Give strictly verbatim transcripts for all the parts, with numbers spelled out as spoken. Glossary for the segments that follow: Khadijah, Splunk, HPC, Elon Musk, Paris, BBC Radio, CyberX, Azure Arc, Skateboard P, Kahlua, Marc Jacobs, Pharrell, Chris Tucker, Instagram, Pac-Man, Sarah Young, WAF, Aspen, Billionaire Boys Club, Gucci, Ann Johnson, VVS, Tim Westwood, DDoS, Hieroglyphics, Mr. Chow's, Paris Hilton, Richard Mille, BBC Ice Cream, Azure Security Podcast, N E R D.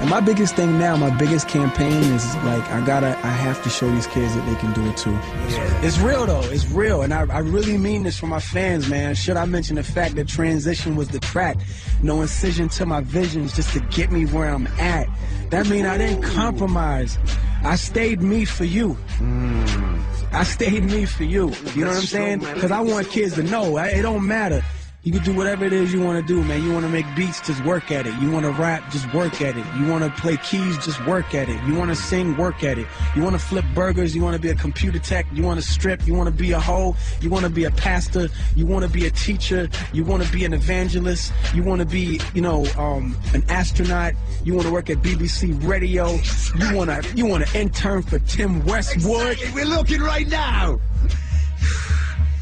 And my biggest thing now, my biggest campaign is like, I gotta, I have to show these kids that they can do it too. Yeah. It's real though, it's real. And I, I really mean this for my fans, man. Should I mention the fact that transition was the crack? No incision to my visions just to get me where I'm at. That mean I didn't compromise. I stayed me for you. Mm. I stayed me for you. You know what I'm saying? Because I want kids to know, it don't matter. You can do whatever it is you want to do, man. You want to make beats, just work at it. You want to rap, just work at it. You want to play keys, just work at it. You want to sing, work at it. You want to flip burgers, you want to be a computer tech, you want to strip, you want to be a hoe, you want to be a pastor, you want to be a teacher, you want to be an evangelist, you want to be, you know, um, an astronaut, you want to work at B B C Radio, you want to you want to intern for Tim Westwood. Exactly. We're looking right now.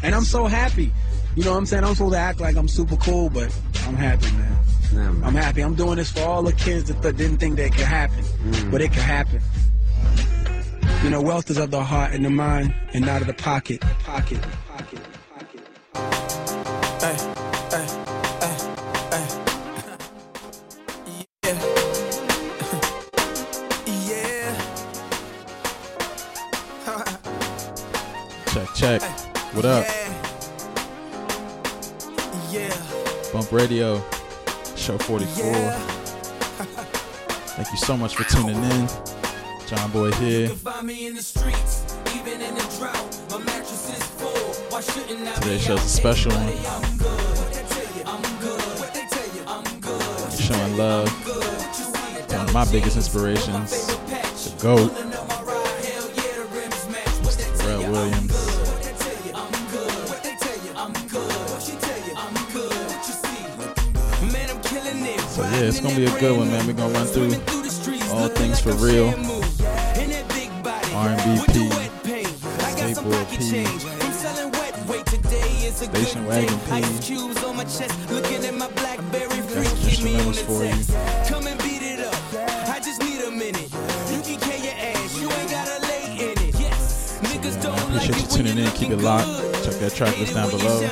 And I'm so happy. You know what I'm saying? I'm supposed to act like I'm super cool, but I'm happy, man. Yeah, man. I'm happy. I'm doing this for all the kids that th- didn't think that it could happen, mm. but it could happen. You know, wealth is of the heart and the mind and not of the pocket. Pocket. Pocket. Pocket. Hey, hey, hey, hey. Yeah. Yeah. Check, check. What up? Yeah. Bump Radio, show forty-four. Yeah. Thank you so much for tuning in. John Boy here. Today's show's a special one. Showing love. One of my biggest inspirations, the GOAT, Mister Pharrell Williams. Yeah, it's gonna be a good one, man. We're gonna run through all things for real. R and B P, Skateboard P, Station Wagon P. Got some instrumentals for you. I appreciate you tuning in. Keep it locked. Check that track list down below.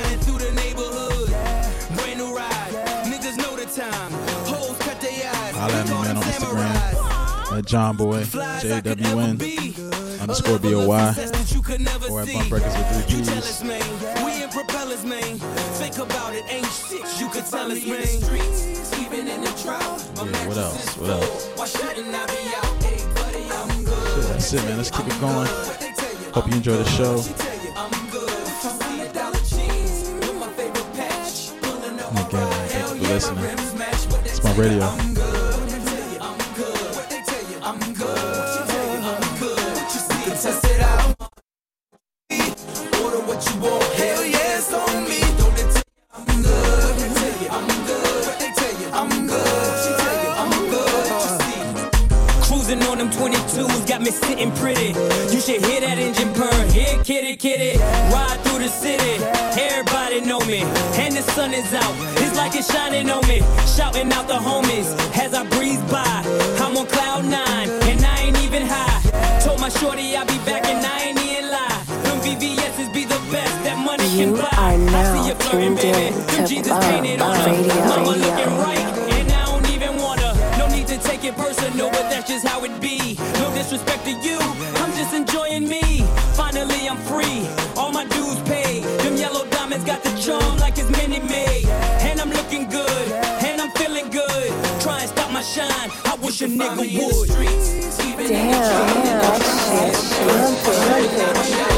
Holla at me, man, on Instagram at John Boy, J W N underscore B O Y, or at Bump Records with three G's. Yeah, what else? What else? Shit, that's it, man. Let's keep it going. Hope you enjoy the show. And again, man, thanks for listening. It's Bump Radio. Sitting pretty, you should hear that engine purr. Here, kitty, kitty, ride through the city. Everybody know me, and the sun is out. It's like it's shining on me, shouting out the homies as I breeze by. I'm on cloud nine, and I ain't even high. Told my shorty I'll be back, and I ain't even lie. Them V V S's be the best that money can buy. I see you flirting, baby. Them Jesus painted on her. Mama looking right. Take it personal, but that's just how it be. No disrespect to you, I'm just enjoying me. Finally I'm free, all my dues paid. Them yellow diamonds got the charm like it's Minnie Maid. And I'm looking good, and I'm feeling good. Try and stop my shine, I wish a nigga would. Damn, damn, that shit.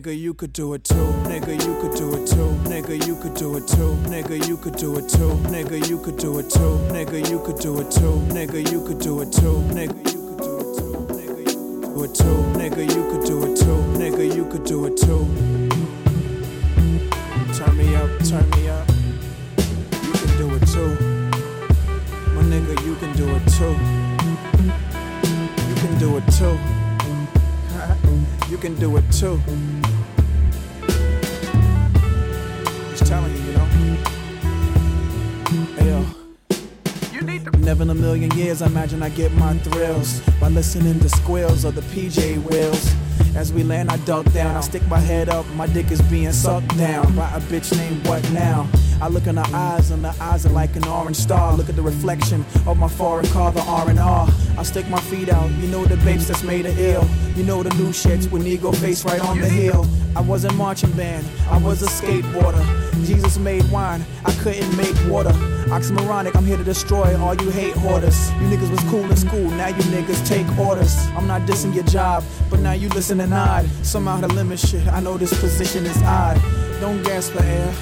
nigga, you could do it too. Nigga, you could do it too. Nigga, you could do it too. Nigga, you could do it too. Nigga, you could do it too. Nigga, you could do it too. Nigga, you could do it too. Nigga, you could do it too. Nigga, you could do it too. Nigga, you could do it too. Nigga, you could do it too. Turn me up, turn me up. You can do it too. My nigga, you can do it too. You can do it too. You can do it too. Just telling you, you know. Hey, yo. You need to- Never in a million years I imagine I get my thrills by listening to squeals of the P J Wills. As we land, I duck down. I stick my head up, my dick is being sucked down by a bitch named What Now. I look in her eyes, and her eyes are like an orange star. Look at the reflection of my foreign car, the R and R. I stick my feet out, you know the babes that's made her ill. You know the new shits with Negro face right on the hill. I wasn't marching band, I was a skateboarder. Jesus made wine, I couldn't make water. Oxymoronic, I'm here to destroy all you hate hoarders. You niggas was cool in school, now you niggas take orders. I'm not dissing your job, but now you listen and nod. Somehow the limit shit, I know this position is odd. Don't gasp for air,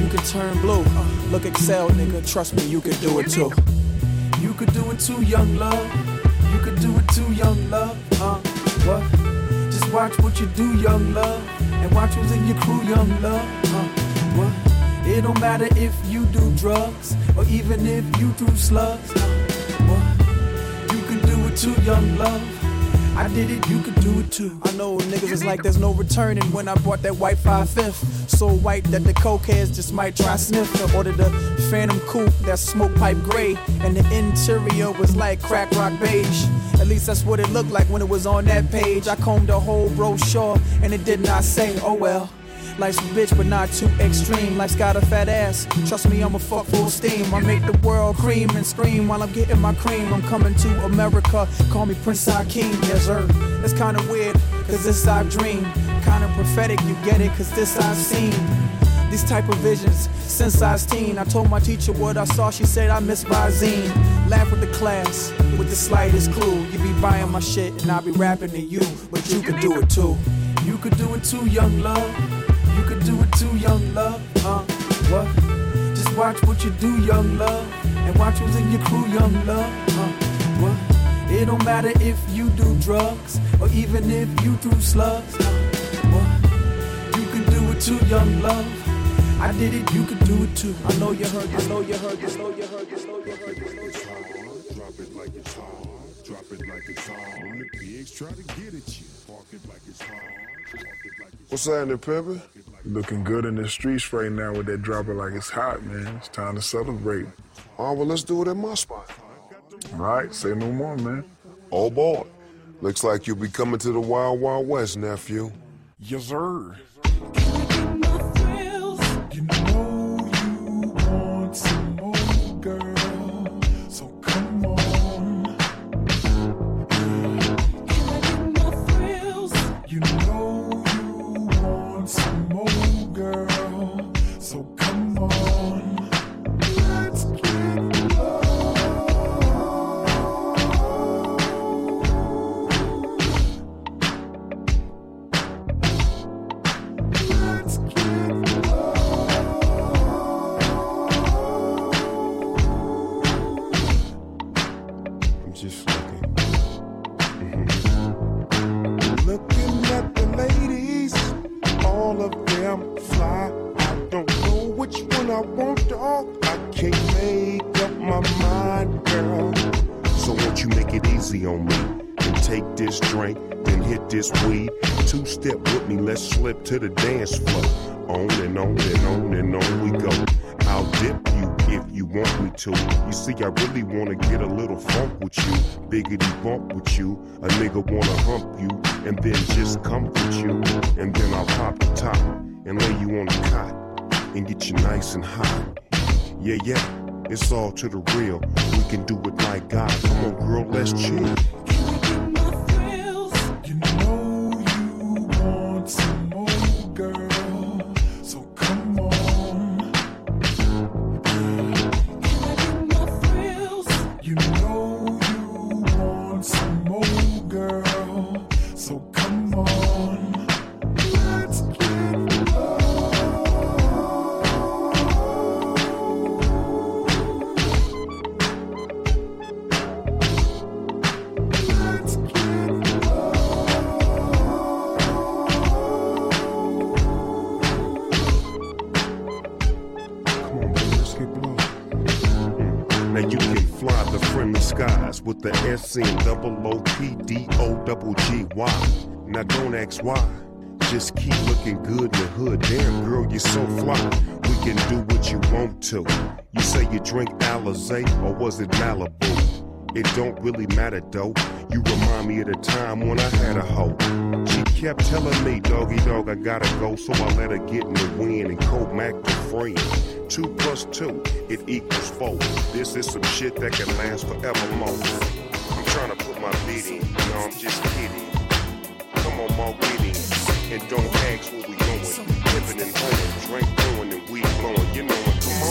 you can turn blue. uh, Look excel, nigga, trust me, you can do it too. You could do it too, young love. You could do it too, young love. Uh, what? Just watch what you do, young love. And watch who's in your crew, young love. Uh, what? It don't matter if you do drugs or even if you do slugs. What? You can do it too, young love. I did it, you can do it too. I know niggas is like there's no returning when I bought that white five fifth. So white that the cokeheads just might try sniff. I ordered a Phantom coupe that's smoke pipe gray, and the interior was like crack rock beige. At least that's what it looked like when it was on that page. I combed the whole brochure and it did not say, oh well. Life's a bitch, but not too extreme. Life's got a fat ass. Trust me, I'ma fuck full steam. I make the world cream and scream while I'm getting my cream. I'm coming to America. Call me Prince Hakeem. Yes, sir. It's kinda weird, cause this I dream. Kinda prophetic, you get it, cause this I've seen. These type of visions since I was teen. I told my teacher what I saw, she said I missed my zine. Laugh with the class, with the slightest clue. You be buying my shit and I be rapping to you. But you could do it too. You could do it too, young love. You could do it too, young love. Uh, what? Just watch what you do, young love. And watch who's in your crew, young love. Uh, what? It don't matter if you do drugs or even if you do slugs. Uh, what? You can do it too, young love. I did it, you can do it too. I know you heard this, know you heard this, know you heard this, know you heard this. Drop it like it's hard. Drop it like it's hard. When the pigs try to get at you, park it like it's hard. What's happening, Pepper? Looking good in the streets right now with that dropper like it's hot, man. It's time to celebrate. All right, well, let's do it at my spot. All right, say no more, man. Oh, boy. Looks like you'll be coming to the Wild Wild West, nephew. Yes, sir. You know you want some more, girl, so come on. You know some more, girl, so come on, let's get in love. Let's get in love. I'm just looking. Mm-hmm. Looking at the ladies. All of them fly. I don't know which one I want, dog. I can't make up my mind, girl. So won't you make it easy on me? Then take this drink, then hit this weed. Two-step with me, let's slip to the dance floor. On and on and on and on we go. I'll dip you if you want me to. You see, I really wanna get a little funk with you. Biggity bump with you. A nigga wanna hump you. And then just comfort you. And then I'll pop the top and lay you on the cot and get you nice and hot. Yeah, yeah, it's all to the real. We can do it like God. Come on, girl, let's chill. So come on, let's West with the S in double O P D O double G Y. Now don't ask why. Just keep looking good in the hood. Damn girl, you're so fly. We can do what you want to. You say you drink Alizé or was it Malibu? It don't really matter, though. You remind me of the time when I had a hoe. She kept telling me, doggy dog, I gotta go. So I let her get in the wind and cold Mac the friend. Two plus two, it equals four. This is some shit that can last forevermore. I'm trying to put my beat in. No, I'm just kidding. Come on, Mark, get in. And don't ask where we going. Living and hunting, drink blowing and weed blowing. You know it, come on.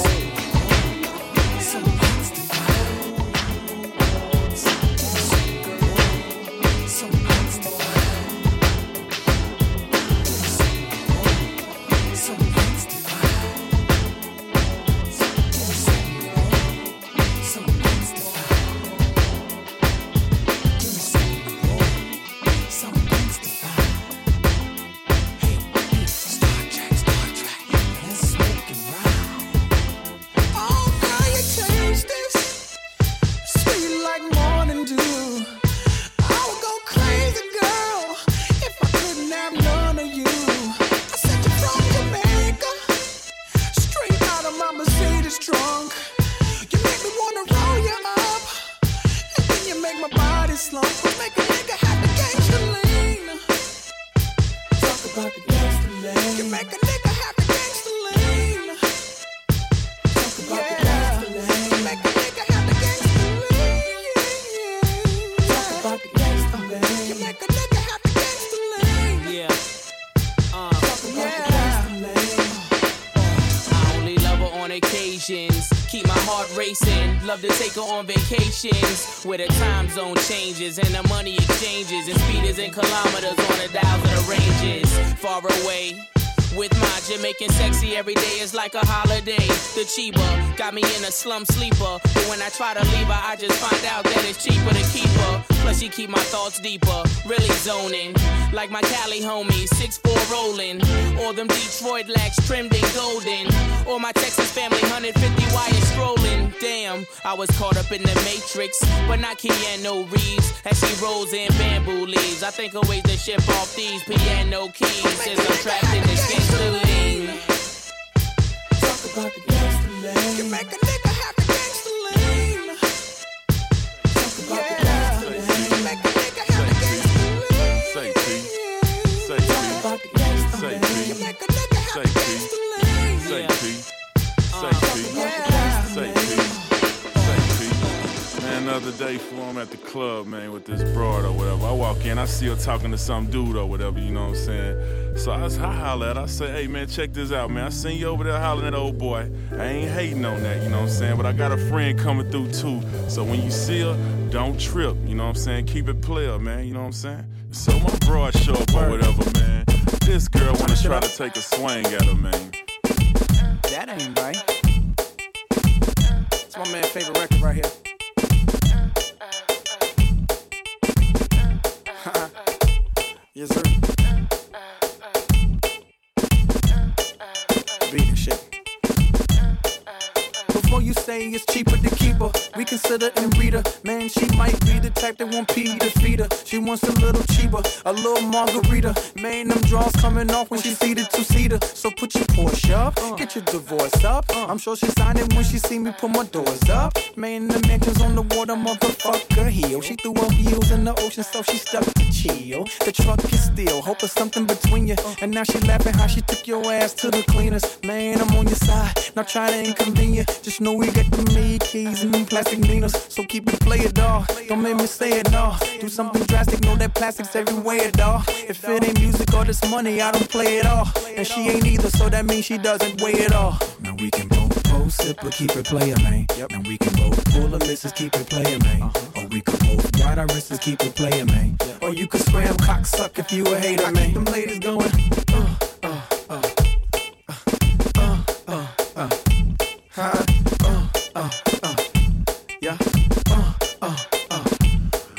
Love to take her on vacations where the time zone changes and the money exchanges and speed is in kilometers on the dials of the ranges. Far away with my Jamaican sexy every day is like a holiday. The Chiba got me in a slum sleeper, but when I try to leave her, I just find out that it's cheaper to keep her. Plus she keep my thoughts deeper, really zoning. Like my Cali homies, six four rolling. Or them Detroit lacks trimmed and golden. Or my Texas family, one hundred fifty wire strolling. Damn, I was caught up in the matrix. But not Keanu Reeves, as she rolls in bamboo leaves. I think of ways to ship off these piano keys. Since I'm trapped in this gangsterlane. Talk about the gangsterlane. You make a nigga have the gangsterlane. Talk about yeah. the Say peace, say peace, say peace, say peace, say peace, say peace, say peace, say peace. Man, another day for him at the club, man, with this broad or whatever. I walk in, I see her talking to some dude or whatever, you know what I'm saying? So I, I holler at her, I say, hey, man, check this out, man. I seen you over there hollering at old boy. I ain't hating on that, you know what I'm saying? But I got a friend coming through, too. So when you see her, don't trip, you know what I'm saying? Keep it player, man, you know what I'm saying? So my broad show up or whatever, man. This girl wanna try to take a swing at her, man. That ain't right. It's my man's favorite record right here. Yes, sir. Beat the shit. Before you say it's cheaper to keep her, reconsider and read her. Man, she might be the type that won't pee to feed her. She wants a little cheaper, a little margarita. Man, them draws coming off when she see the two-seater. So put your Porsche up, get your divorce up. I'm sure she signed it when she see me put my doors up. Man, the mansion's on the water, motherfucker heel. She threw up heels in the ocean, so she stuck to chill. The truck is still, hope it's something between you. And now she laughing how she took your ass to the cleaners. Man, I'm on your side, now try to inconvenience. Just know we got the mid keys and them plastic needles, so keep it play it all. Don't make me say it all. Do something drastic, know that plastic's everywhere, dawg. If it ain't music or this money, I don't play it all. And she ain't either, so that means she doesn't weigh it all. Now we can both post it, but keep it player, man. Yep. Now we can both pull a missus, keep it player, man. Uh-huh. Or we can both ride our wrists and keep it player, man. Yep. Or you can spam cocksuck if you a hater, I man. Keep them ladies going. Uh, uh, uh, uh, uh, uh, uh. Huh? Uh, uh, yeah. uh, uh, uh.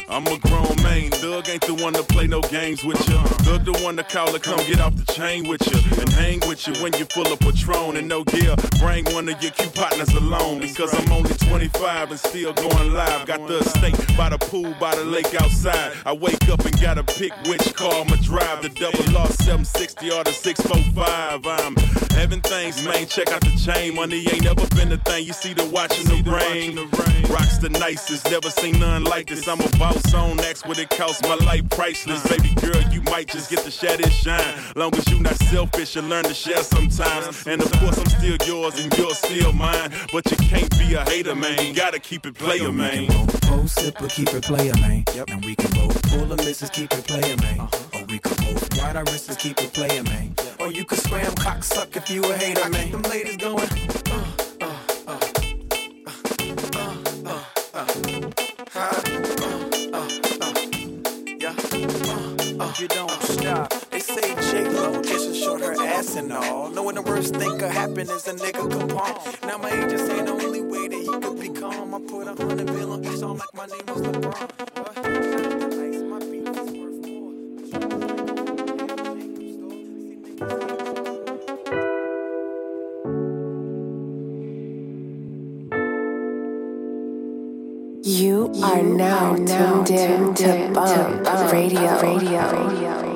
I'm a grown man, Doug ain't the one to play no games with ya. Look the one to call it, come get off the chain with ya. And hang with ya when you full of Patron and no gear. Bring one of your cute partners along. Because I'm only twenty-five and still going live. Got the estate by the pool, by the lake outside. I wake up and gotta pick which car I'ma drive. The double R seven sixty or the six forty-five. I'm having things, man, check out the chain. Money ain't never been a thing, you see the watch in the rain. Rocks the nicest, never seen none like this. I'm a boss on, ask what it costs, my life priceless. Baby girl, you might just get to share this shine. Long as you not selfish, you learn to share sometimes. And of course I'm still yours and you're still mine. But you can't be a hater, man, you gotta keep it player, man. We can both pull, sip or keep it player, man. Yep. And we can both pull a missus, keep it player, man. Uh-huh. Or we can both ride our wrists and keep it player, man. Yep. Or you can spam cocksuck if you a hater, I man. Keep them ladies going. Uh, uh, uh, uh, uh, uh, huh? uh, uh, uh, yeah. uh, uh, you don't uh, stop. They say J-Lo kissing short her ass and all. Knowing the worst thing could happen is a nigga come home. Now my agent say the only way that he could be calm, I put a hundred bill on each song like my name was LeBron. You are now tuned in to Bump Radio. Radio.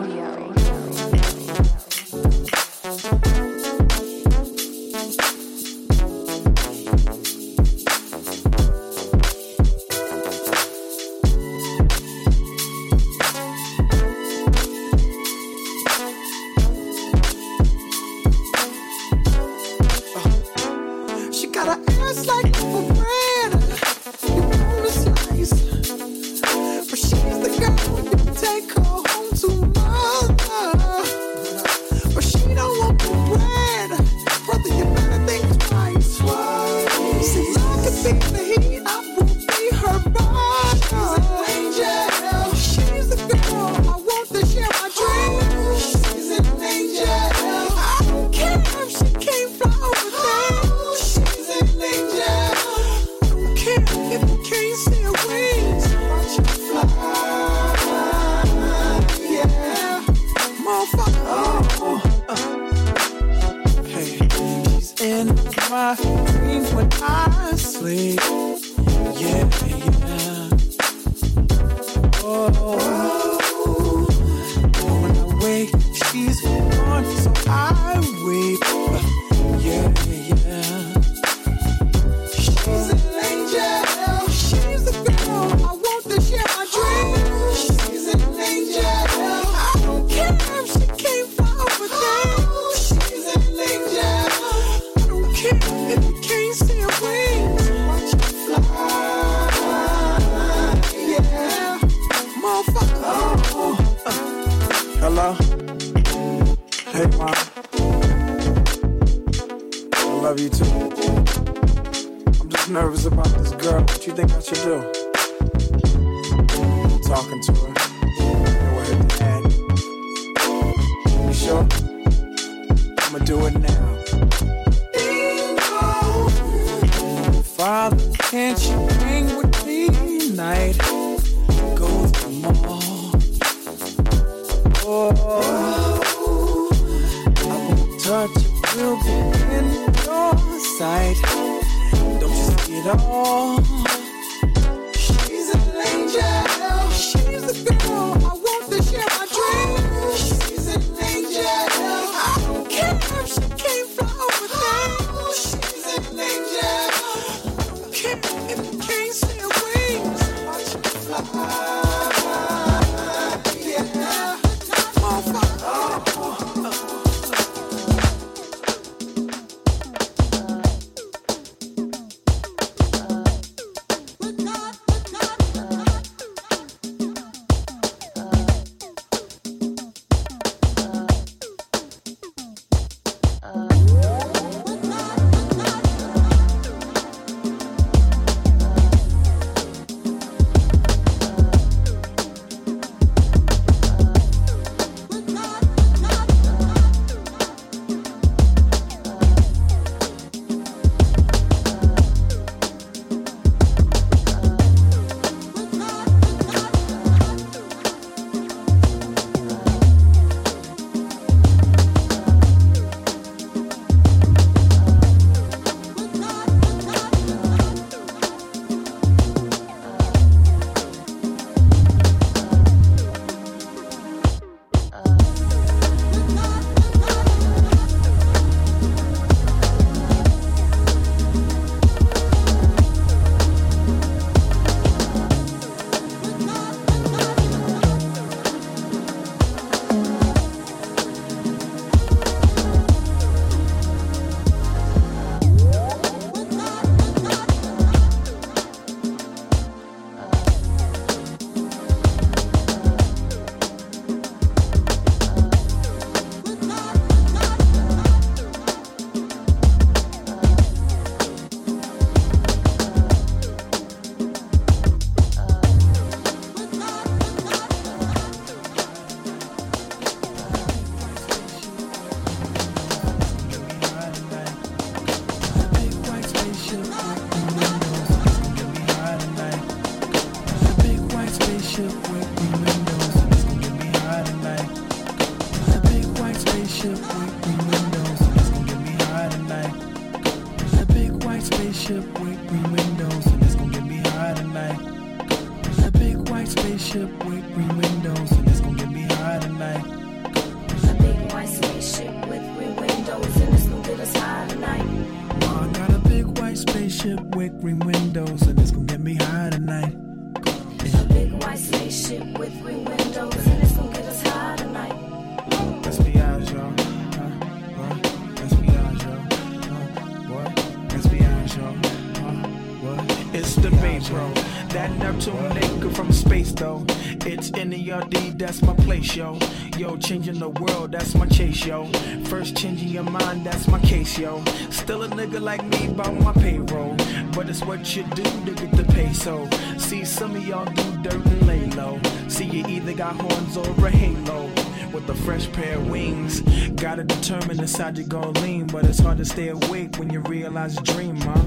cartoon nigga from space though. It's N E R D, that's my place, yo. Yo, changing the world, that's my chase, yo. First changing your mind, that's my case, yo. Still a nigga like me about my payroll, but it's what you do to get the peso. See, some of y'all do dirt and lay low. See, you either got horns or a halo. With a fresh pair of wings, gotta determine the side you gon' lean, but it's hard to stay awake when you realize your dream, huh?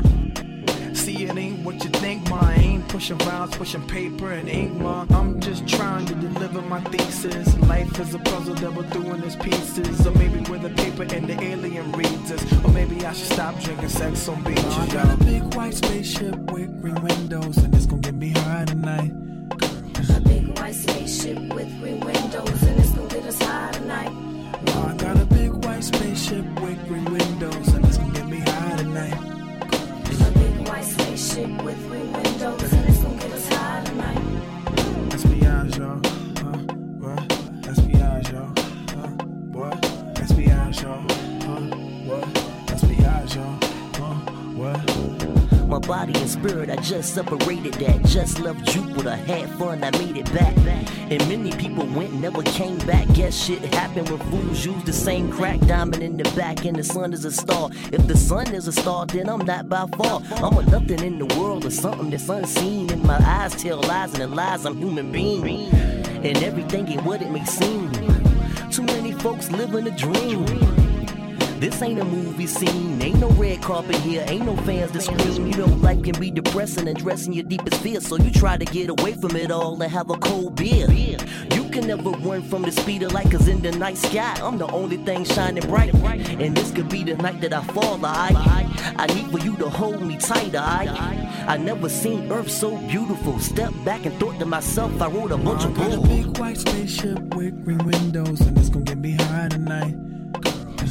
See, it ain't what you think, ma. I ain't pushing vials, pushing paper and ink, ma. I'm just trying to deliver my thesis. Life is a puzzle that we're doing its pieces, or maybe we're the paper and the alien reads us, or maybe I should stop drinking sex on beaches. I got a big white spaceship with green windows, and it's gon' get me high tonight. A big white spaceship with green windows, and it's gonna get us high tonight. I got a big white spaceship with green windows, and it's gonna get me high tonight. A big white spaceship with green windows, and it's gonna get us high tonight. Espionage, y'all. Huh? What? Espionage, y'all. Huh? What? Espionage, y'all. Huh? What? Espionage, y'all. Huh? What? My body and spirit, I just separated that. Just loved Jupiter, had fun, I made it back. And many people went, never came back. Guess shit happened when fools use the same crack. Diamond in the back and the sun is a star. If the sun is a star, then I'm not by far. I'm a nothing in the world or something that's unseen. And my eyes tell lies and the lies, I'm human being. And everything ain't what it may seem. Too many folks living a dream. This ain't a movie scene, ain't no red carpet here, ain't no fans to scream. You know life can be depressing and dressing your deepest fears, so you try to get away from it all and have a cold beer. You can never run from the speed of light, cause in the night sky, I'm the only thing shining bright. And this could be the night that I fall, I I need for you to hold me tight, I I never seen earth so beautiful. Stepped back and thought to myself, I wrote a bunch of bull. I got a big white spaceship with green windows, and it's gonna get me high tonight.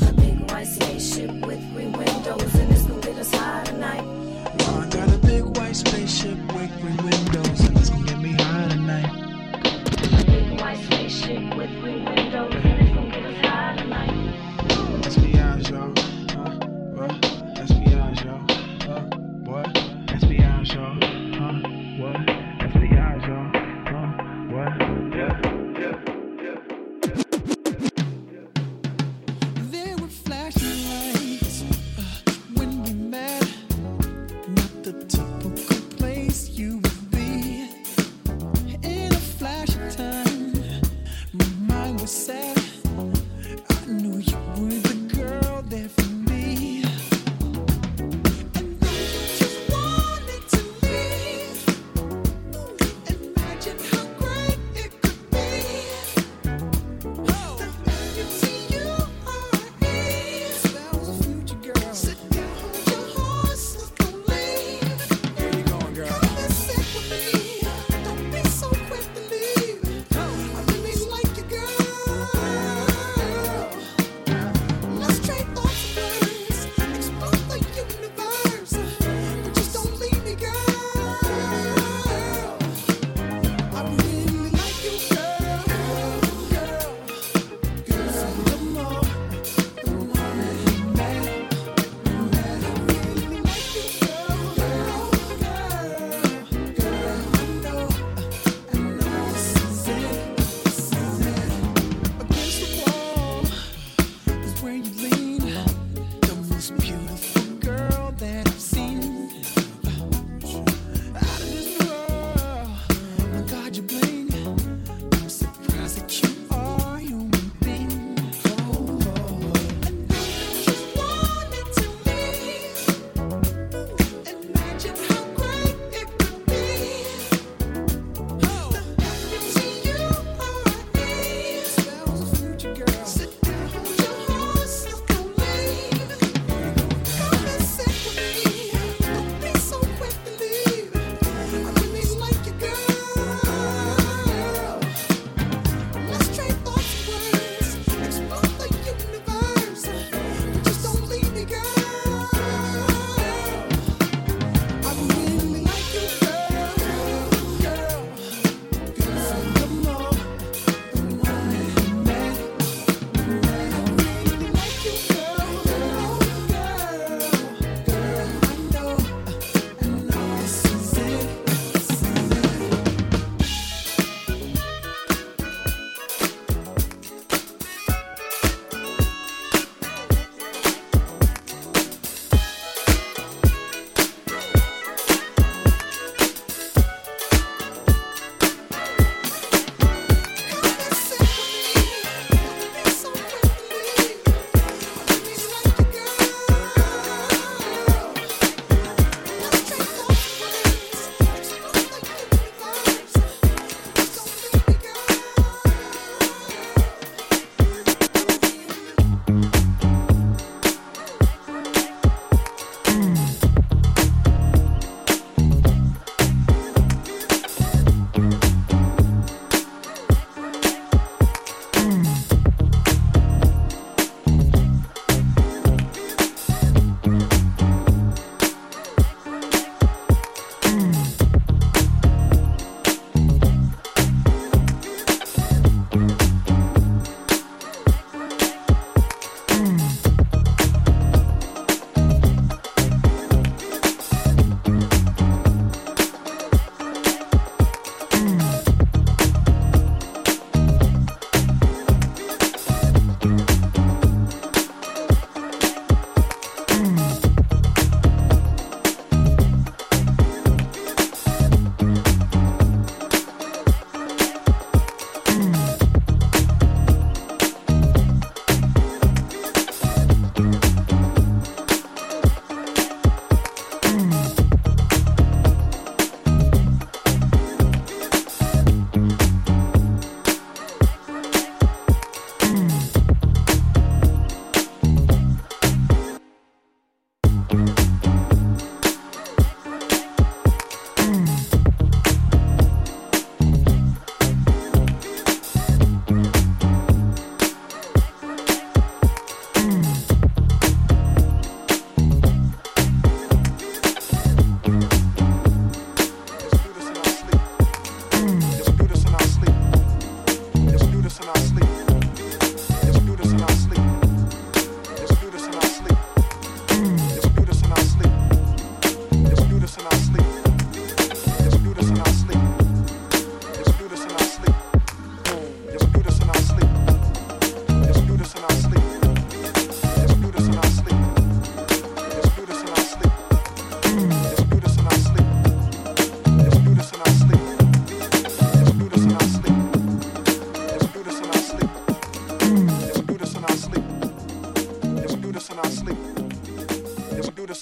A big white spaceship with green windows, and it's gonna get us high tonight. I got a big white spaceship with green windows, and it's gonna get me high tonight. A big white spaceship with green windows, and it's gonna get us high tonight. That's beyond y'all, huh? What? That's beyond y'all, huh? What? That's beyond y'all, huh? What? That's beyond y'all, huh? What? Yeah, yeah. Girl.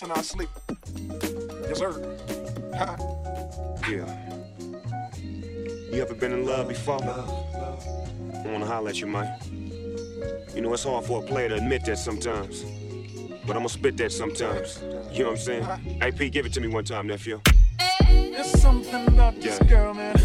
in our sleep. Yes, sir. Ha. Yeah. You ever been in love before? I wanna holler at you, Mike. You know, it's hard for a player to admit that sometimes. But I'm gonna spit that sometimes. You know what I'm saying? A P, give it to me one time, nephew. There's something about this yeah. girl, man.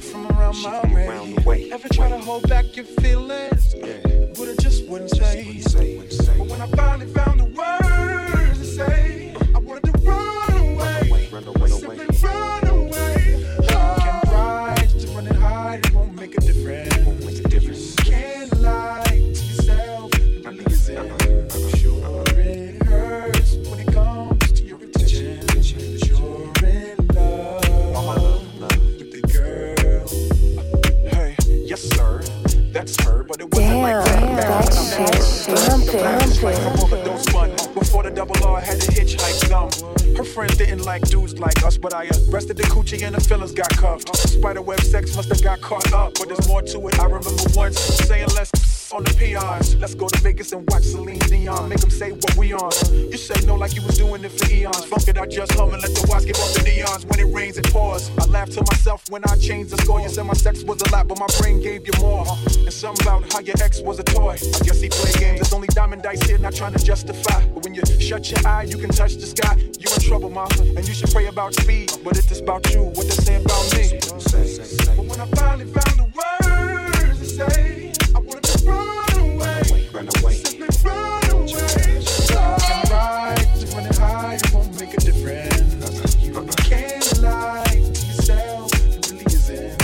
From around she my way. Around the way. Ever try way. to hold back your feelings? Yeah. But it just wouldn't say. Wouldn't say, wouldn't say. But when I finally found the words to say, I wanted to run away. Run away, run away. Run away. Oh. Can't rise to run and hide. It won't make a difference. It won't make a difference. You can't lie to yourself. Really is it? I'm sure it hurts when it comes to your attention. But you're in love with the girl. Hey, yes, sir. That's her, but it wasn't like that. Jumping. Before the double R had to hitchhike some. Her friends didn't like dudes like us, but I arrested the coochie and the fillers got cuffed. Spiderweb sex must have got caught up, but there's more to it. I remember once saying let's on the peons. Let's go to Vegas and watch Celine Dion. Make them say what we on. You said no like you was doing it for eons. Funk it, I just hum and let the watch give off the neons. When it rains, it pours. I laughed to myself when I changed the score. You said my sex was a lot, but my brain gave you more. And something about how your ex was a toy. I guess he played games. There's only diamond dice here, not trying to justify. But when you shut your eye, you can touch the sky. You in trouble, Martha, and you should pray about speed. But if it's about you, what they say about me? But when I finally found the words to say, I wanted to run away. Run away. Simply run away. I'm right, just running high, it won't make a difference. You can't lie to yourself, it really isn't.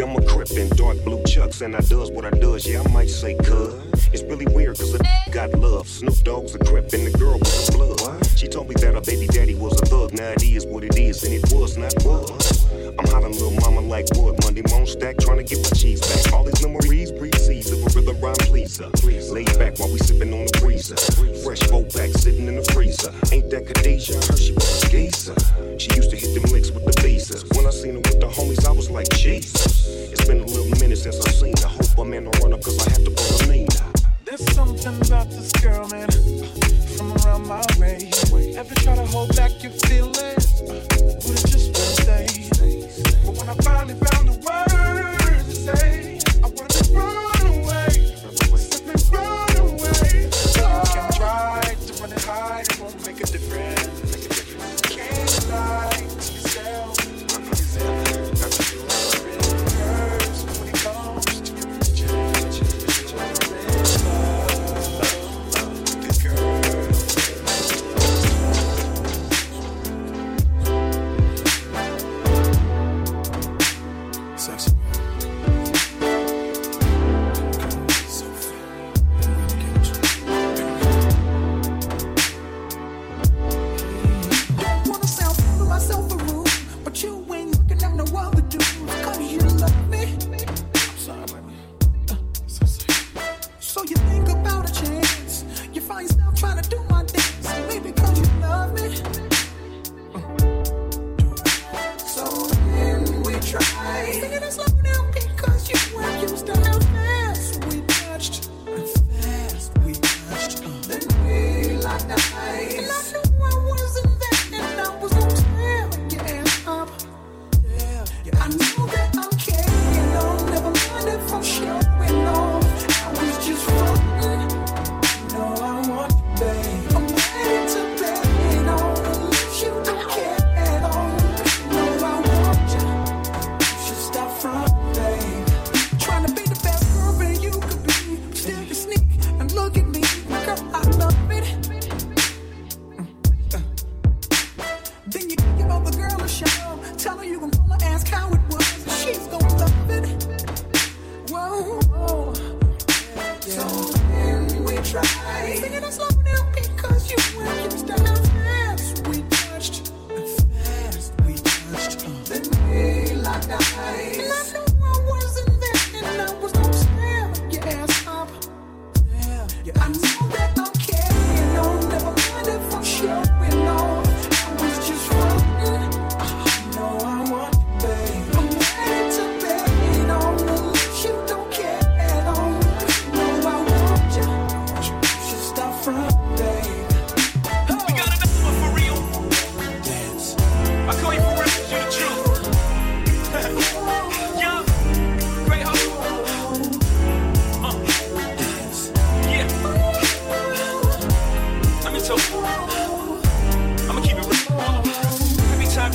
I'm a crip in dark blue chucks and I does what I does, yeah, I might say cuz. It's really weird cause I got love. Snoop Dogg's a crip and the girl was a blood. She told me that her baby daddy was a thug. Now it is what it is and it was not was. I'm hot on little mama like wood. Monday moan stack trying to get my cheese back. All these memories pre-season of a rhythm rhyme pleaser. Lay back while we sipping on the freezer. Fresh four pack sitting in the freezer. Ain't that Khadijah? I heard she was a geezer. She used to hit them licks with the visas. When I seen her with the homies I was like Jesus. It's been a little minute since I've seen her. I hope I'm in the runner cause I have to pull her lean. There's something about this girl, man, from around my way. Ever try to hold back your feelings? Would it just one day? But when I finally found the words to say, I wanted to run away. Simply run away. I can try to run and hide, it won't make a difference. Can't lie to yourself. I'm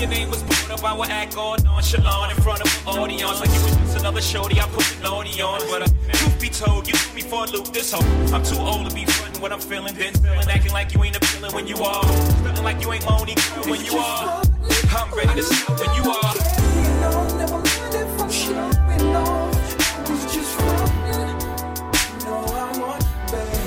your name was brought up, I would act all nonchalant in front of an audience, like you was just another shorty I put an naughty on. But uh, truth be told, you threw me for a loop this whole. I'm too old to be frontin' what I'm feeling, then feeling, acting like you ain't a feeling when you are, feeling like you ain't my only girl when you are. I'm ready to stop when you are. Never mind if I'm showing off. I was just running. You know I want baby.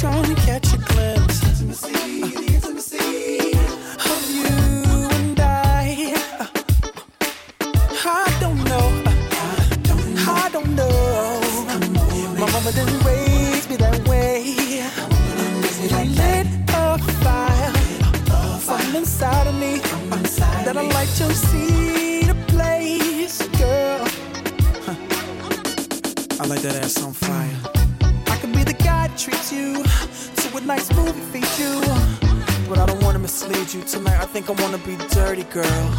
Trying to catch a glimpse. summer doesn't raise me that way. I lit a fire, a fire inside of me that I like to see the place, girl. Huh. I like that ass on fire. I could be the guy that treats you to a nice movie, feed you, but I don't want to mislead you tonight. I think I want to be dirty, girl.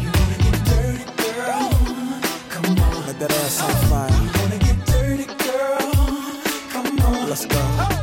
You wanna get dirty, girl? Come on, let that ass on fire. You wanna get dirty, girl? Come on, let's go. Oh.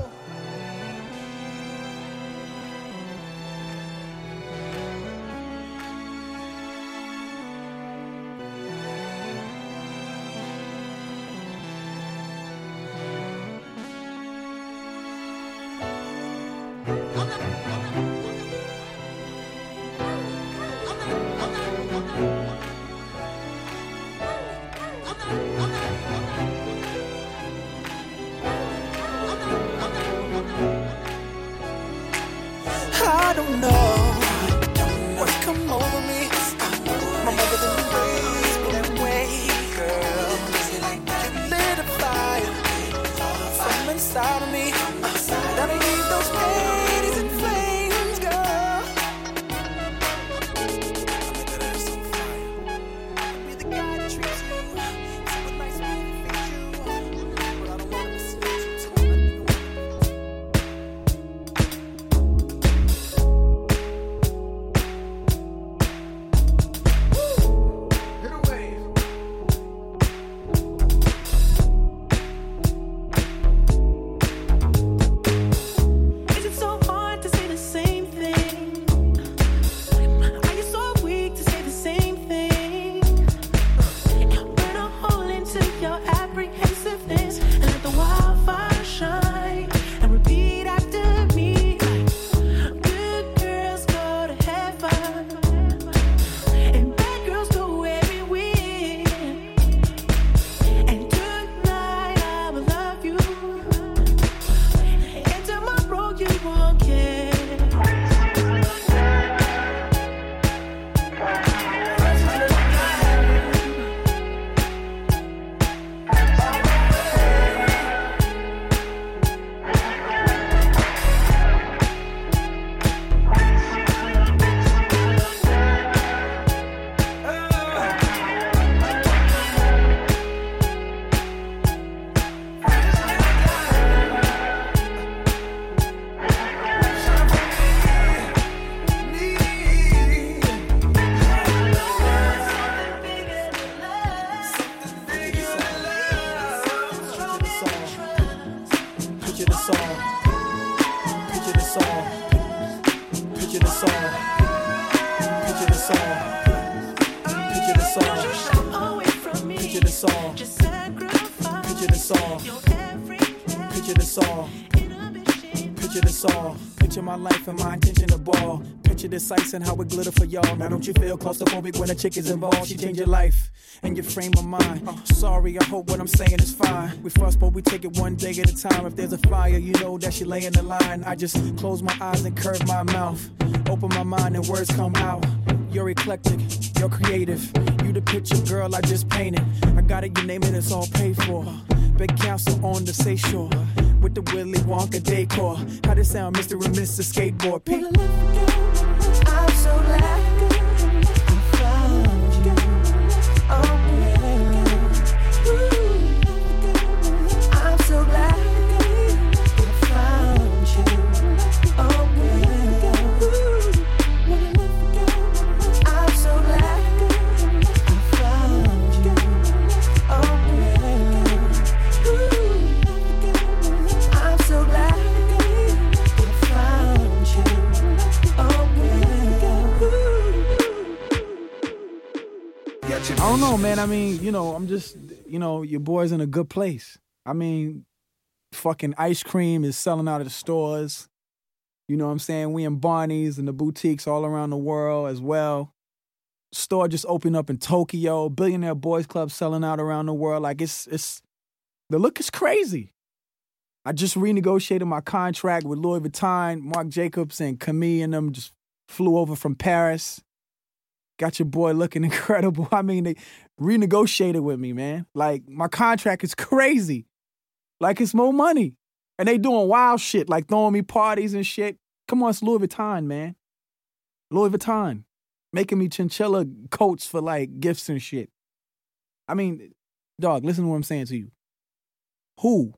This ice and how it glitter for y'all. Now don't you feel claustrophobic when a chick is involved? She changed your life and your frame of mind. uh, Sorry, I hope what I'm saying is fine. We fuss but we take it one day at a time. If there's a fire, you know that she lay in the line. I just close my eyes and curve my mouth, open my mind and words come out. You're eclectic, you're creative. You the picture, girl, I just painted. I got it, you name it, it's all paid for. Big council on the Seychelles with the Willy Wonka decor. How this sound, Mister and Missus Skateboard Pete? I'm so glad I found you. Oh, I'm so glad I found you. Oh, I'm so glad I found you. Oh, I'm so glad I found you. Oh, I don't know, man. I mean, you know, I'm just, you know, your boy's in a good place. I mean, fucking ice cream is selling out of the stores. You know what I'm saying? We in Barney's and the boutiques all around the world as well. Store just opened up in Tokyo. Billionaire Boys Club selling out around the world. Like, it's, it's, the look is crazy. I just renegotiated my contract with Louis Vuitton. Marc Jacobs and Camille and them just flew over from Paris. Got your boy looking incredible. I mean, they renegotiated with me, man. Like, my contract is crazy. like it's more money. And they doing wild shit, like throwing me parties and shit. Come on, it's Louis Vuitton, man. Louis Vuitton. Making me chinchilla coats for, like, gifts and shit. I mean, dog, listen to what I'm saying to you. Who?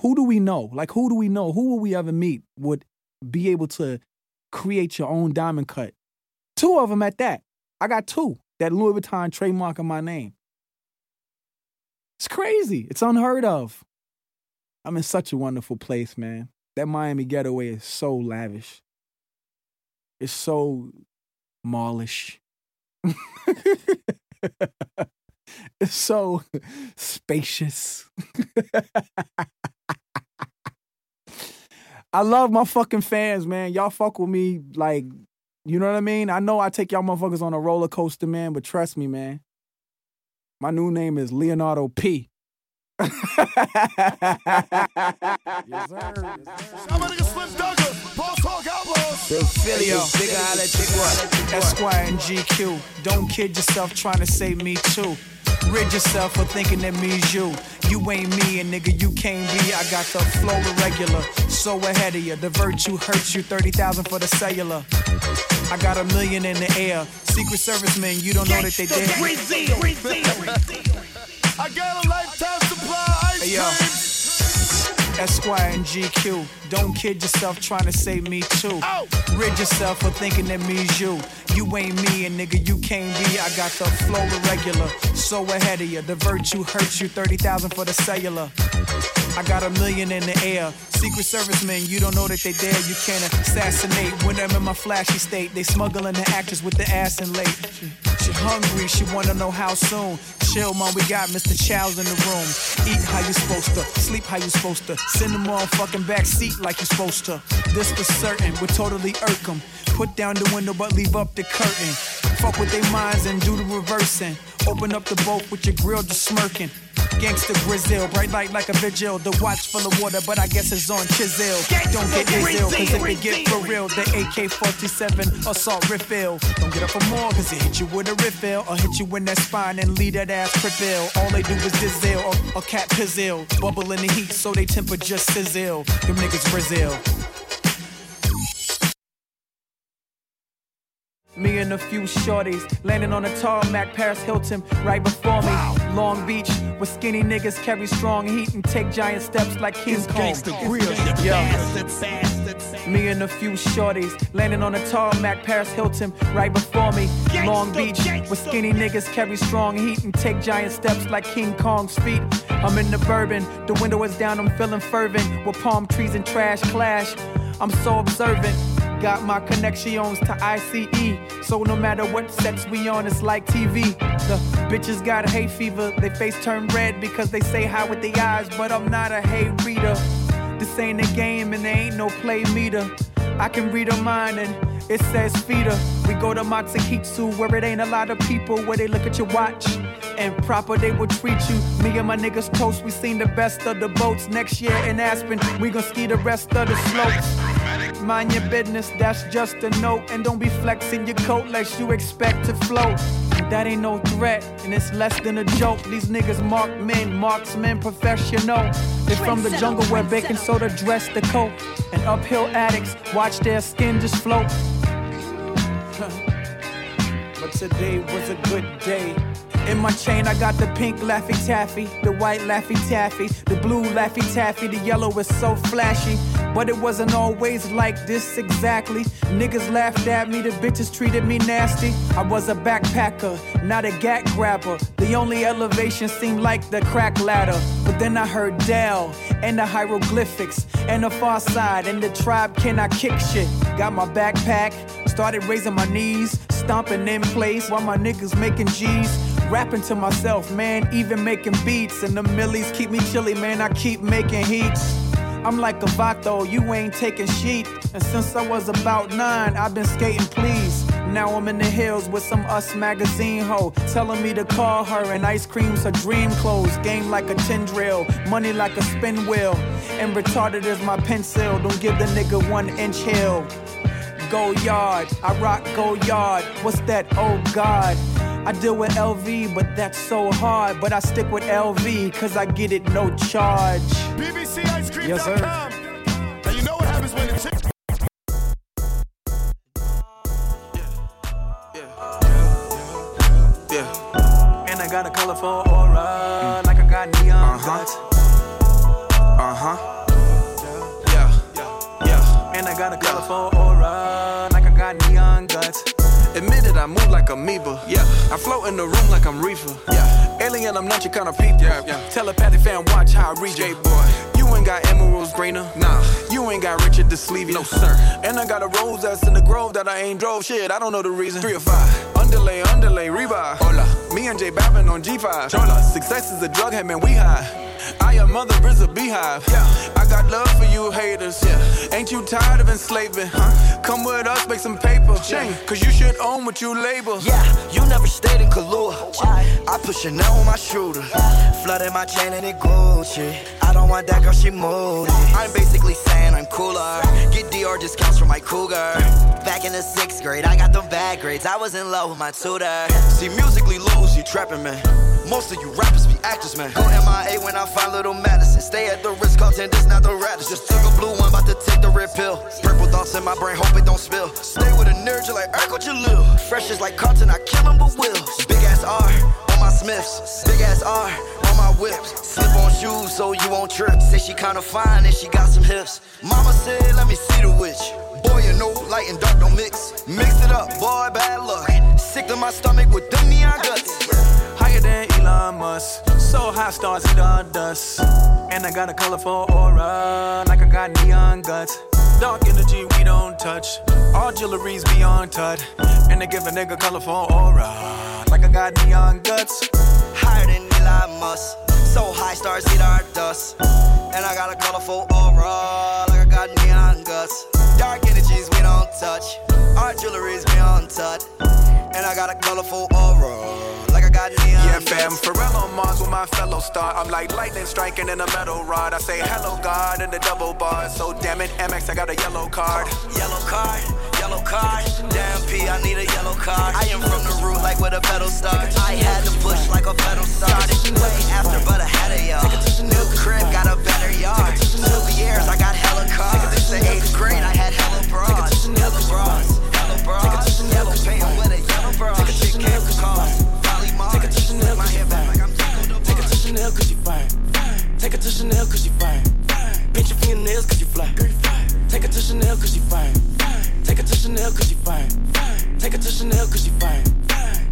Who do we know? Like, who do we know? Who will we ever meet would be able to create your own diamond cut? Two of them at that. I got two. That Louis Vuitton trademark in my name. It's crazy. It's unheard of. I'm in such a wonderful place, man. That Miami getaway is so lavish. It's so mallish. It's so spacious. I love my fucking fans, man. Y'all fuck with me, like, you know what I mean? I know I take y'all motherfuckers on a roller coaster, man, but trust me, man. My new name is Leonardo P. Yes, sir. Yes, sir. Filio, Esquire and G Q. Don't kid yourself trying to say me too. Rid yourself for thinking that means you. You ain't me and nigga, you can't be. I got the flow irregular, so ahead of you. The virtue hurts you, thirty thousand for the cellular. I got a million in the air. Secret Service men, you don't know that they did. I got a lifetime supply of ice cream. Hey, Esquire and G Q. Don't kid yourself trying to say me too. Rid yourself for thinking that means you. You ain't me and nigga, you can't be. I got the flow irregular, so ahead of you. The virtue hurts you, thirty thousand for the cellular. I got a million in the air. Secret Service men, you don't know that they there. You can't assassinate when I'm in my flashy state. They smuggling the actors with the ass and late. She hungry, she wanna know how soon. Chill, mom, we got Mister Chow's in the room. Eat how you supposed to, sleep how you supposed to. Send them all fucking backseat like you supposed to. This for certain, would totally irk 'em. Put down the window but leave up the curtain. Fuck with their minds and do the reversing. Open up the boat with your grill just smirking. Gangsta Brazil, bright light like a vigil. The watch full of water, but I guess it's on chisel. Don't get ill, cause if they get for real, the A K forty-seven assault refill. Don't get up for more, cause it hit you with a refill. Or hit you in that spine and leave that ass prevail. All they do is dizzle or, or cat pizzle. Bubble in the heat, so they temper just sizzle. Them niggas Brazil. Me and a few shorties, landing on a tarmac, Paris Hilton right before me. Wow. Long Beach, where skinny niggas carry strong heat and take giant steps like King's Kong. Me and a few shorties, landing on a tarmac, Paris Hilton right before me. Gangsta, Long Beach, gangsta, where skinny niggas carry strong heat and take giant steps like King Kong's feet. I'm in the bourbon, the window is down, I'm feeling fervent, where palm trees and trash clash. I'm so observant. Got my connections to I C E, so no matter what sets we on, it's like T V. The bitches got hay fever, they face turn red because they say hi with their eyes, but I'm not a hay reader. This ain't a game and there ain't no play meter. I can read her mind and it says feeder. We go to Matsukitsu where it ain't a lot of people, where they look at your watch and proper they will treat you. Me and my niggas toast, we seen the best of the boats. Next year in Aspen, we gon' ski the rest of the slopes. Mind your business, that's just a note. And don't be flexing your coat lest you expect to float. That ain't no threat, and it's less than a joke. These niggas marked men, marksmen, professional. They from the jungle where baking soda dressed the coat. And uphill addicts watch their skin just float. But today was a good day. In my chain, I got the pink Laffy Taffy, the white Laffy Taffy, the blue Laffy Taffy, the yellow is so flashy. But it wasn't always like this exactly. Niggas laughed at me, the bitches treated me nasty. I was a backpacker, not a gat grabber. The only elevation seemed like the crack ladder. But then I heard Dell, and the Hieroglyphics, and the Far Side, and the Tribe Can I Kick shit. Got my backpack, started raising my knees, stomping in place while my niggas making G's. Rapping to myself, man, even making beats. And the millies keep me chilly, man, I keep making heats. I'm like a vato, you ain't taking sheet. And since I was about nine, I've been skating, please. Now I'm in the hills with some Us magazine hoe, telling me to call her, and ice cream's her dream clothes. Game like a tin drill, money like a spin wheel. And retarded is my pencil, don't give the nigga one inch heel. Go yard, I rock go yard, what's that, oh God? I deal with L V, but that's so hard. But I stick with L V, cause I get it no charge. B B C Ice Cream. Yes, sir. Now you know what happens when the chick. Yeah, yeah, yeah. And I got a colorful aura, mm. like I got neon. Uh huh. Uh huh. Yeah, yeah, yeah. And I got a colorful aura, like I got neon guts. Admit it, I move like amoeba. Yeah, I float in the room like I'm reefer. Yeah, alien, I'm not your kind of people. Yeah, yeah. Telepathic fan, watch how I read you. Boy, you ain't got emeralds greener. Nah, you ain't got Richard to sleeve you. No sir. And I got a rose that's in the grove that I ain't drove. Shit, I don't know the reason. Three or five. Underlay, underlay, revive. Hola. Me and J Babin on G five. Hola. Success is a drug head, man. We high. I, your mother, is a beehive. Yeah. I got love for you haters. Yeah. Ain't you tired of enslaving? Huh? Come with us, make some paper. Yeah. Cause you should own what you label. Yeah, you never stayed in Kahlua. Oh, I put Chanel on my shooter. Yeah. Flooded my chain and it Gucci. I don't want that girl, she moody. I'm basically saying I'm cooler. Get D R discounts from my cougar. Back in the sixth grade, I got them bad grades. I was in love with my tutor. See, musically lose, you trapping, man. Most of you rappers be actors, man. Go M I A when I find little Madison. Stay at the Ritz-Carlton, this not the Radisson. Just took a blue one, about to take the red pill. Purple thoughts in my brain, hope it don't spill. Stay with a nerd, you like Urkel Jalil. Fresh is like Carlton, I kill him but will. Big ass R on my Smiths. Big ass R on my whips. Slip on shoes so you won't trip. Say she kinda fine and she got some hips. Mama said, let me see the witch. Boy, you know, light and dark don't mix. Mix it up, boy, bad luck. Sick to my stomach with them neon guts. Higher than Elon Musk, so high stars eat our dust. And I got a colorful aura, like I got neon guts. Dark energy we don't touch, all jewelry's beyond touch. And they give a nigga colorful aura, like I got neon guts. Higher than Elon Musk, so high stars eat our dust. And I got a colorful aura, like I got neon guts. Dark energies we don't touch, our jewelry's beyond touch. And I got a colorful aura. Yeah, fam, Pharrell on Mars with my fellow star. I'm like lightning striking in a metal rod. I say hello, God, in the double bars. So damn it, M X, I got a yellow card. Yellow card, yellow card. Damn P, I need a yellow card. I am from the root like where the pedal starts. I had to push like a pedal started. Looking after, but ahead of y'all. New crib, got a better yard. New years, I got hella cars. Since the eighth grade, I had hella bras. Hella bras, hella bras. Yellow paint with a yellow bra. Shit can't cost. Take it to Chanel cause you fine. Take it to Chanel cause you fine. Take it to Chanel cause you fine. Paint your fingernails cause you fly. Take it to Chanel cause you fine. Take it to Chanel cause you fine. Take it to Chanel cause you fine.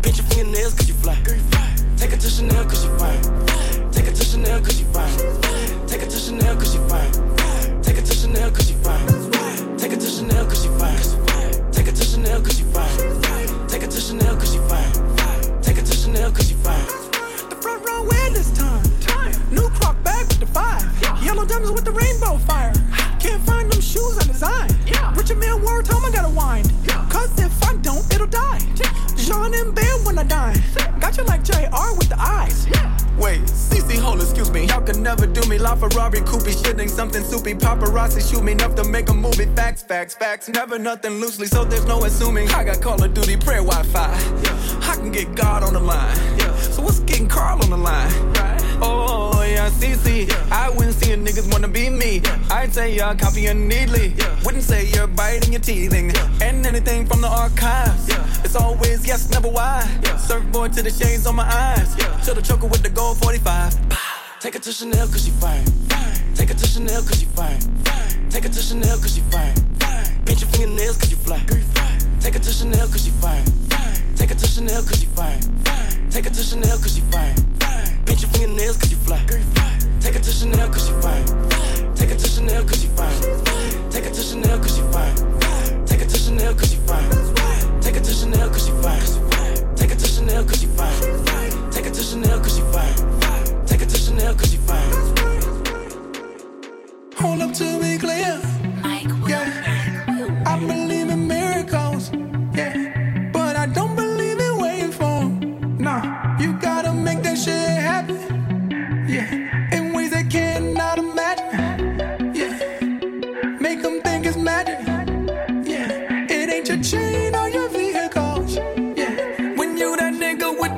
Paint your fingernails cause you fly. Take it to Chanel cause you fine. Take it to Chanel cause you fine. Take it to Chanel cause you fine. Take it to Chanel cause you fine. Take it to Chanel cause you fine. Take it to Chanel cause you fine. Take it to Chanel cause you fine. Take it to Chanel cause you fine. The front row in this time. time. New clock bag with the five. Yeah. Yellow diamonds with the rainbow fire. Can't find them shoes I designed. Yeah. Richard Mille wore time I gotta wind. Yeah. Cause if I don't, it'll die. Jean and Ben when I dine. Got you like J R with the eyes. Yeah. Wait, C C, hold, excuse me. Y'all can never do me. La Ferrari, Coopy, shitting something soupy. Paparazzi shoot me enough to make a movie. Facts, facts, facts. Never nothing loosely, so there's no assuming. I got Call of Duty, prayer Wi-Fi. Yeah. I can get God on the line. Yeah. So what's getting Carl on the line? Right. Oh, yeah, C C. Yeah. I wouldn't see a niggas wanna be me. Yeah. I'd say y'all copying neatly. Yeah. Wouldn't say you're biting your teething. Yeah. And anything from the archives. Yeah. It's always yes, never why. Yeah. Surfboard to the shades on my eyes. Yeah. To the choker with the gold forty-five. Take it to Chanel cause you fine. Take it to Chanel cause you fine. Take it to Chanel cause you fine. Paint your fingernails cause you fly. Take it to Chanel cause you fine. Take it to Chanel cause you fine. Take it to Chanel cause you fine. Paint your fingernails cause you fly. Take it to Chanel cause you fine. Take it to Chanel cause you fine. Take it to Chanel cause you fine. Take it to Chanel cause you fine. Take it to Chanel cause you fine. Take it to Chanel cause you fine. Take it to Chanel cause you fine. Take it to Chanel cause you fine. Hold up to be clear. Yeah. I believe in miracles. Yeah. But I don't believe in waiting for 'em. Nah. You gotta make that shit happen. Yeah. In ways they cannot imagine. Yeah. Make them think it's magic. Yeah. It ain't your chain or your vehicles. Yeah. When you that nigga with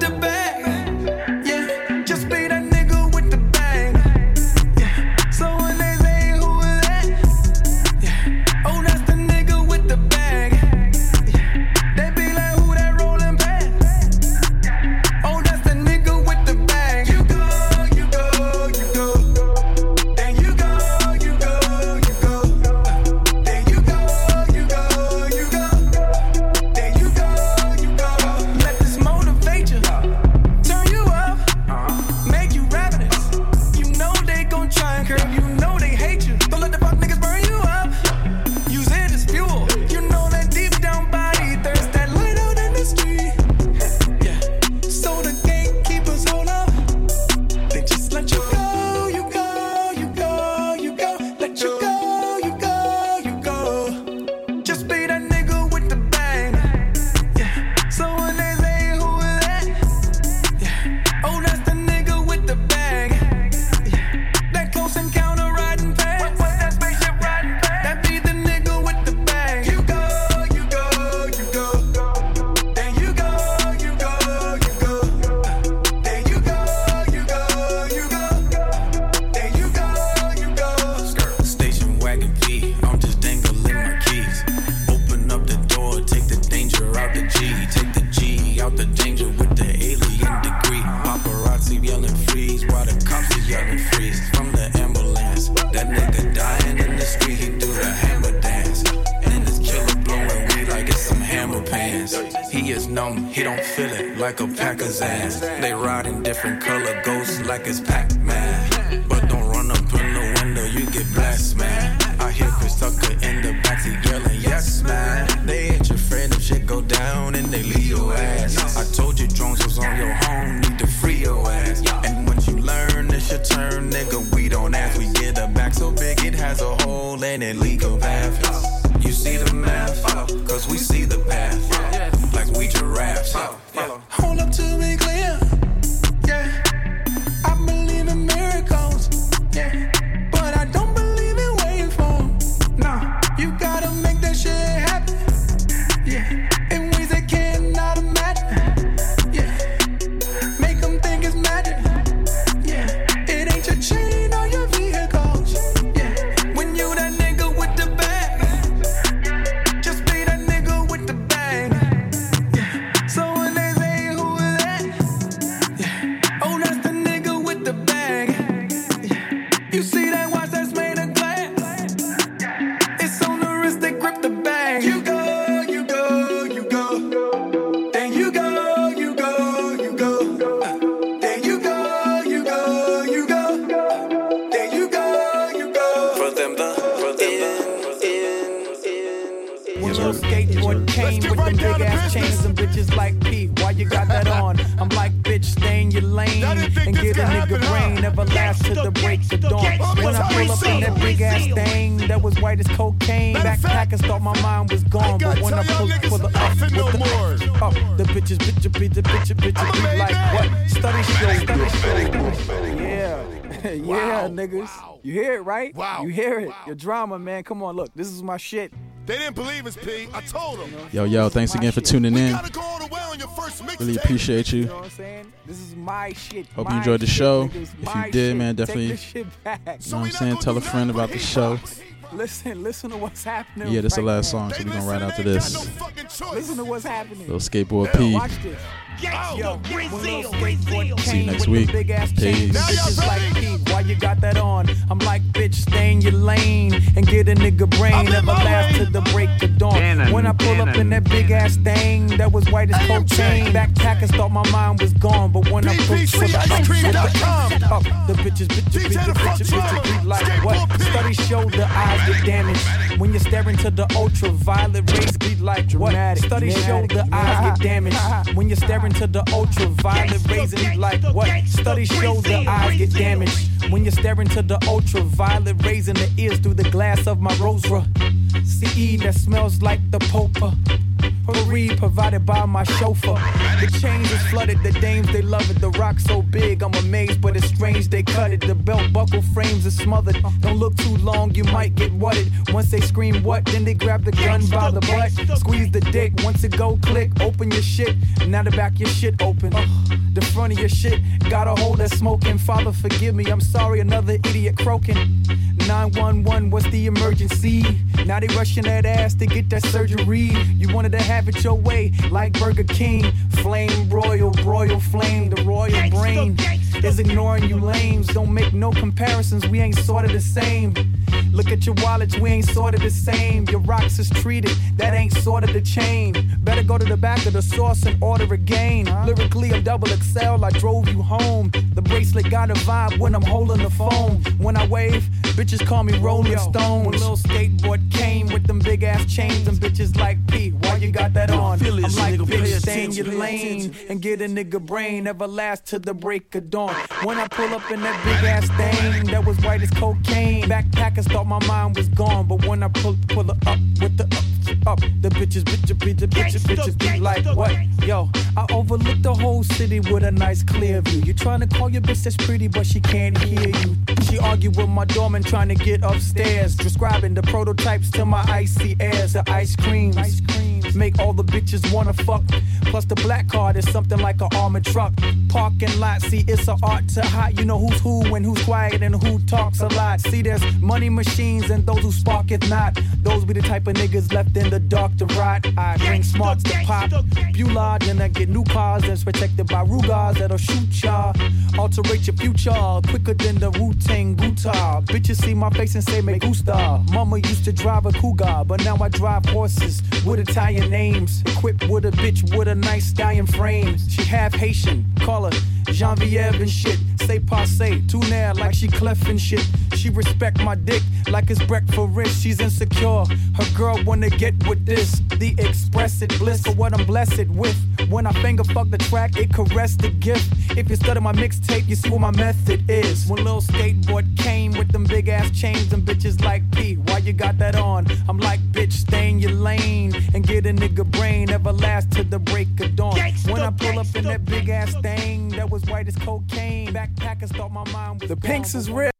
He don't feel it like a Packers ass. They ride in different color ghosts like it's Pac-Man. But don't run up in the window, you get blessed, man. I hear Chris Tucker in the backseat yelling, yes, man. They ain't your friend if shit go down and they leave your ass. I told you drones was on your home, need to free your ass. And once you learn, it's your turn, nigga, we don't ask. We get a back so big it has a hole in it, legal path. You see the math, cause we see the path, like we giraffes. Hold up to be clear, yeah. I believe in miracles, yeah. But I don't believe in waiting for them. Nah, you gotta make that shit happen, yeah. In ways that cannot imagine, yeah. Make them think it's magic, yeah. It ain't your chain or your vehicles, yeah. When you that nigga with the bag, it's cocaine. Backpack and thought my mind was gone, but when I pulled for the up with no the more. Up, up, the bitches, bitch, bitch, bitch, bitch, be like what? Study show, study show. Yeah, yeah, niggas. Wow. You hear it, right? Wow. You hear it. Wow. Your drama, man. Come on, look. This is my shit. They didn't believe us, P. I told them. Yo, yo, thanks again for tuning in. Really appreciate you. You know what I'm saying? This is my shit. Hope you enjoyed the show. If you did, man, definitely, you know what I'm saying? Tell a friend about the show. Listen, listen to what's happening. Yeah, this is right the last now. Song, so we're going to ride out to this. No, listen to what's happening. Little Skateboard P. Yo, watch this. Yes, yo, Brazil, Brazil. See you next week. Peace. Like, why you got that on? I'm like, bitch, stay in your lane and get a nigga brain. Never last to the break of dawn. Bannon, when I pull Bannon, up in that big Bannon. Ass thing that was white as cocaine. Backpack and thought my mind was gone, but when I pulled for the up, the bitches, bitches, bitches, bitches, bitches, like what? Studies show the eyes get damaged when you're staring to the ultraviolet rays. Be like what? Studies show the eyes get damaged when you're staring to the ultraviolet rays and be like what? Studies show the eyes get damaged when you're staring to the ultraviolet rays in the ears through the glass of my Rosra C E that smells like the popa. Hurry provided by my chauffeur. The chains is flooded, the dames they love it. The rock so big, I'm amazed, but it's strange they cut it. The belt buckle frames is smothered. Don't look too long, you might get wutted. Once they scream what, then they grab the gun by the butt. Squeeze the dick, once it go click, open your shit. Now the back your shit open. The front of your shit got a hole that's smoking. Father forgive me, I'm sorry, another idiot croaking. nine one one, what's the emergency? Now they rushing that ass to get that surgery. You wanted to have it your way, like Burger King. Flame royal, royal flame, the royal brain is ignoring you lames. Don't make no comparisons, we ain't sorta the same. Look at your wallets, we ain't sorta the same. Your rocks is treated, that ain't sorta the chain. Better go to the back of the source and order again. Lyrically, I'm double Excel, I drove you home. The bracelet got a vibe when I'm holding the phone. When I wave, bitches call me Rolling Stones. When Lil Skateboard came with them big ass chains, them bitches like P, why you got that on? I'm like, bitch, stay in your lane and get a nigga brain. Never last to the break of dawn. When I pull up in that big ass thing that was white as cocaine. Backpackers thought my mind was gone, but when I pull, pull her up with the up, up, the bitches, bitches, bitches, bitches, bitches, be like what? Yo, I overlook the whole city with a nice clear view. You trying to call your bitch that's pretty, but she can't hear you. She argued with my doorman trying to get upstairs, describing the prototypes to my icy airs. The ice creams, ice creams make all the bitches wanna fuck. Plus the black card is something like an armored truck. Parking lot, see it's an art to hot. You know who's who and who's quiet and who talks a lot. See there's money machines and those who spark it not. Those be the type of niggas left in the dark to rot. I drink smarts to pop, Beulah, then I get new cars that's protected by Rugars that'll shoot y'all. Alterate your future quicker than the Wu-Tang Guitar. Bitches see my face and say me gusta. Mama used to drive a cougar, but now I drive horses with Italian your names. Quip with a bitch with a nice dying frame. She half Haitian, call her Genevieve and shit. Say passe, tune air like she clef and shit. She respect my dick like it's breakfast. She's insecure, her girl wanna get with this. The expressive bliss for what I'm blessed with. When I finger fuck the track, it caressed the gift. If you study my mixtape, you see what my method is. When Lil Skateboard came with them big ass chains, them bitches like, P, why you got that on? I'm like, bitch, stay in your lane and get a nigga brain. Never last to the break of dawn. Gangsta, when I pull up in that big ass thing that was white as cocaine, backpackers thought my mind was the gone. Pinks is real.